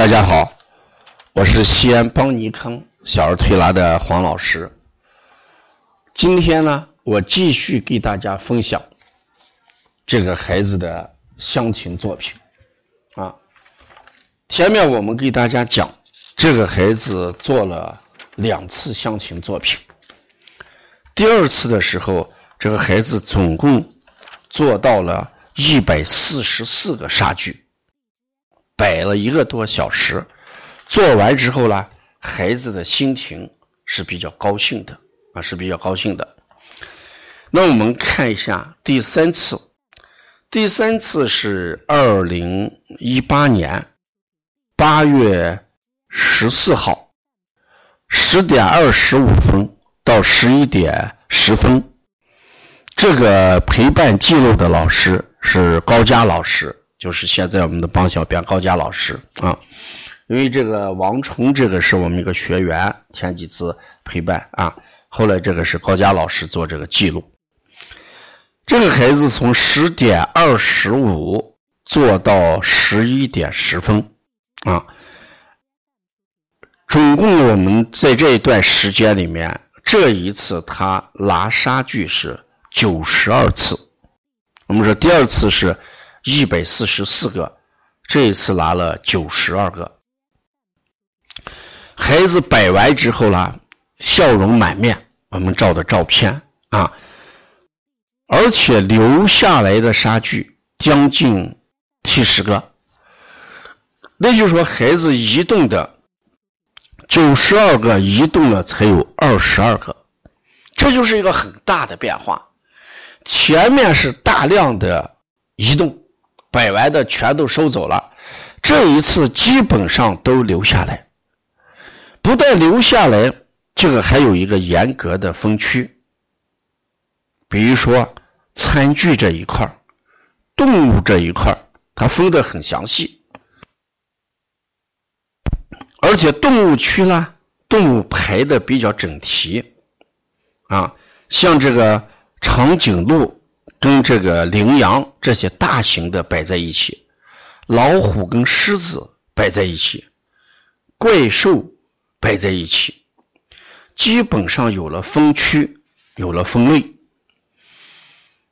大家好，我是西安邦尼康小儿推拿的黄老师。今天呢，我继续给大家分享这个孩子的湘琴作品啊。前面我们给大家讲，这个孩子做了2次湘琴作品，第2次的时候，这个孩子总共做到了144个杀具，摆了1个多小时，做完之后呢，孩子的心情是比较高兴的啊，是比较高兴的。那我们看一下第3次，第3次是2018年8月14号10点25分到11点10分，这个陪伴记录的老师是高佳老师。就是现在我们的帮小编高佳老师啊，因为这个王冲这个是我们一个学员，前几次陪伴啊，后来这个是高佳老师做这个记录。这个孩子从10点25做到11点10分啊，总共我们在这一段时间里面，这一次他拿杀具是92次，我们说第2次是144个，这一次拿了92个。孩子摆完之后啦，笑容满面，我们照的照片啊，而且留下来的杀具将近70个，那就是说孩子移动的92个移动了才有22个，这就是一个很大的变化。前面是大量的移动，摆完的全都收走了，这一次基本上都留下来。不但留下来，这个还有一个严格的分区，比如说餐具这一块，动物这一块，它分得很详细。而且动物区呢，动物排的比较整齐啊，像这个长颈鹿跟这个羚羊这些大型的摆在一起，老虎跟狮子摆在一起，怪兽摆在一起，基本上有了分区，有了分类。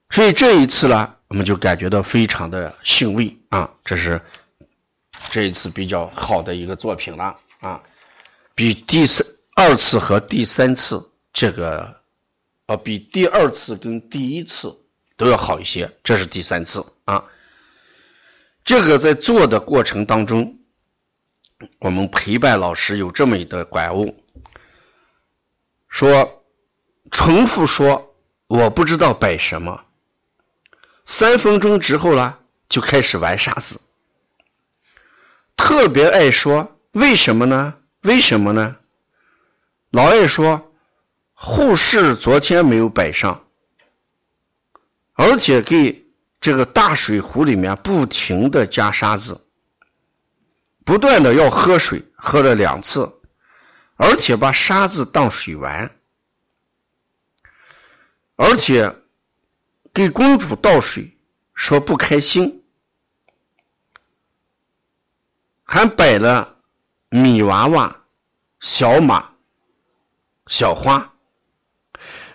所以这一次呢，我们就感觉到非常的欣慰啊，这是这一次比较好的一个作品了啊，比第2次和第3次这个比第2次跟第1次都要好一些，这是第3次啊。这个在做的过程当中，我们陪伴老师有这么一个感悟，说重复说我不知道摆什么，3分钟之后呢就开始玩杀死，特别爱说为什么呢为什么呢，老爱说护士昨天没有摆上，而且给这个大水壶里面不停的加沙子，不断的要喝水，喝了2次，而且把沙子当水玩，而且给公主倒水说不开心，还摆了米娃娃、小马、小花。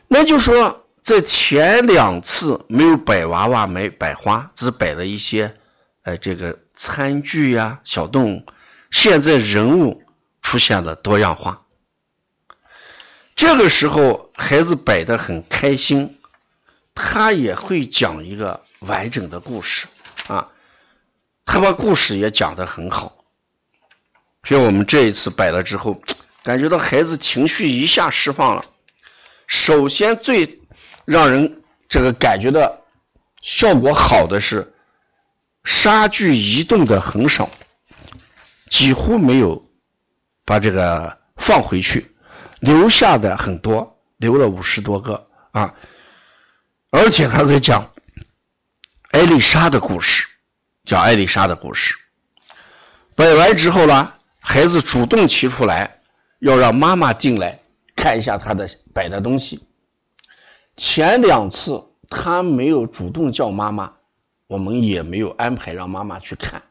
那就说在前2次没有摆娃娃，没摆花，只摆了一些这个餐具啊、小动物，现在人物出现了多样化。这个时候孩子摆得很开心，他也会讲一个完整的故事啊，他把故事也讲得很好。所以我们这一次摆了之后，感觉到孩子情绪一下释放了。首先最让人这个感觉的效果好的是杀具移动的很少，几乎没有把这个放回去，留下的很多，留了50多个啊。而且他在讲艾丽莎的故事，讲艾丽莎的故事摆完之后呢，孩子主动提出来要让妈妈进来看一下他的摆的东西。前2次他没有主动叫妈妈，我们也没有安排让妈妈去看，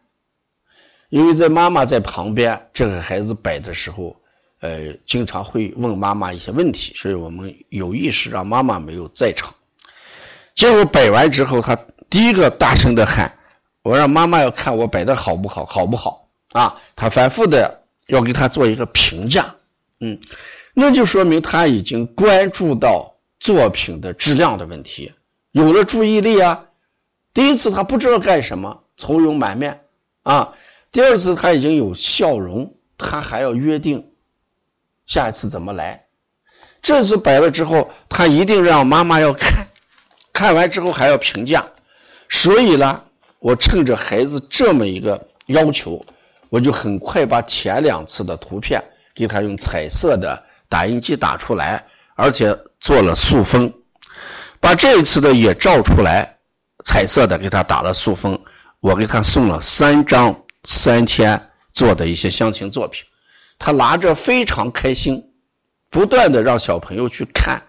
因为在妈妈在旁边，这个孩子摆的时候，经常会问妈妈一些问题，所以我们有意识让妈妈没有在场。结果摆完之后，他第一个大声的喊，我让妈妈要看我摆的好不好，好不好啊？他反复的要给他做一个评价，那就说明他已经关注到作品的质量的问题，有了注意力啊。第一次他不知道干什么，愁容满面啊。第二次他已经有笑容，他还要约定下一次怎么来。这次摆了之后，他一定让妈妈要看，看完之后还要评价。所以呢，我趁着孩子这么一个要求，我就很快把前两次的图片给他用彩色的打印机打出来，而且做了塑封，把这一次的也照出来，彩色的给他打了塑封。我给他送了3张3天做的一些乡情作品，他拿着非常开心，不断的让小朋友去看，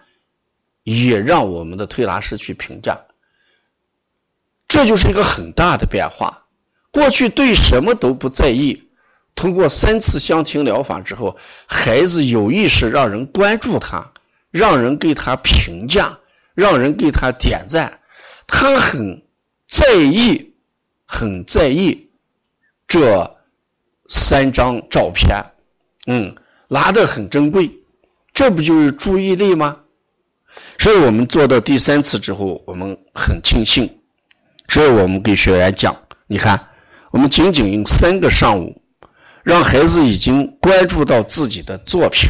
也让我们的推拿师去评价。这就是一个很大的变化，过去对什么都不在意，通过3次乡情疗法之后，孩子有意识让人关注他，让人给他评价，让人给他点赞，他很在意这3张照片，拿得很珍贵，这不就是注意力吗？所以我们做到第3次之后，我们很庆幸，所以我们给学员讲，你看，我们仅仅用3个上午，让孩子已经关注到自己的作品。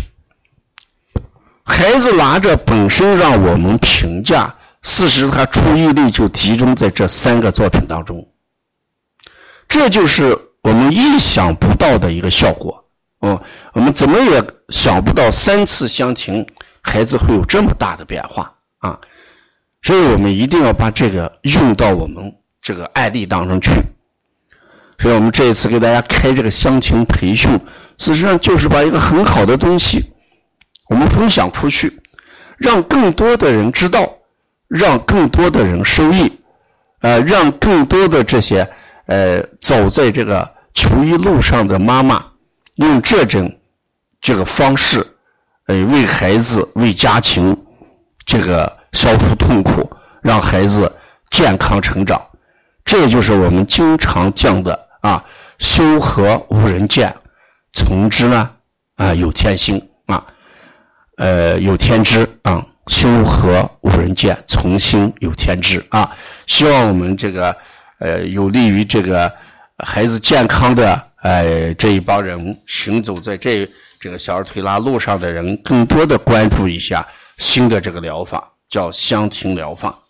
孩子拿着本身让我们评价，事实他注意力就集中在这3个作品当中，这就是我们意想不到的一个效果。我们怎么也想不到3次乡情孩子会有这么大的变化啊！所以我们一定要把这个用到我们这个案例当中去。所以我们这一次给大家开这个乡情培训，事实上就是把一个很好的东西我们分享出去，让更多的人知道，让更多的人受益，让更多的这些走在这个求医路上的妈妈，用这个方式为孩子为家庭消除痛苦，让孩子健康成长。这就是我们经常讲的修和无人见，从之呢有天心有天知啊，修和无人见，从心有天知啊。希望我们有利于孩子健康的这一帮人，行走在这个小儿推拿路上的人，更多的关注一下新的这个疗法，叫乡情疗法。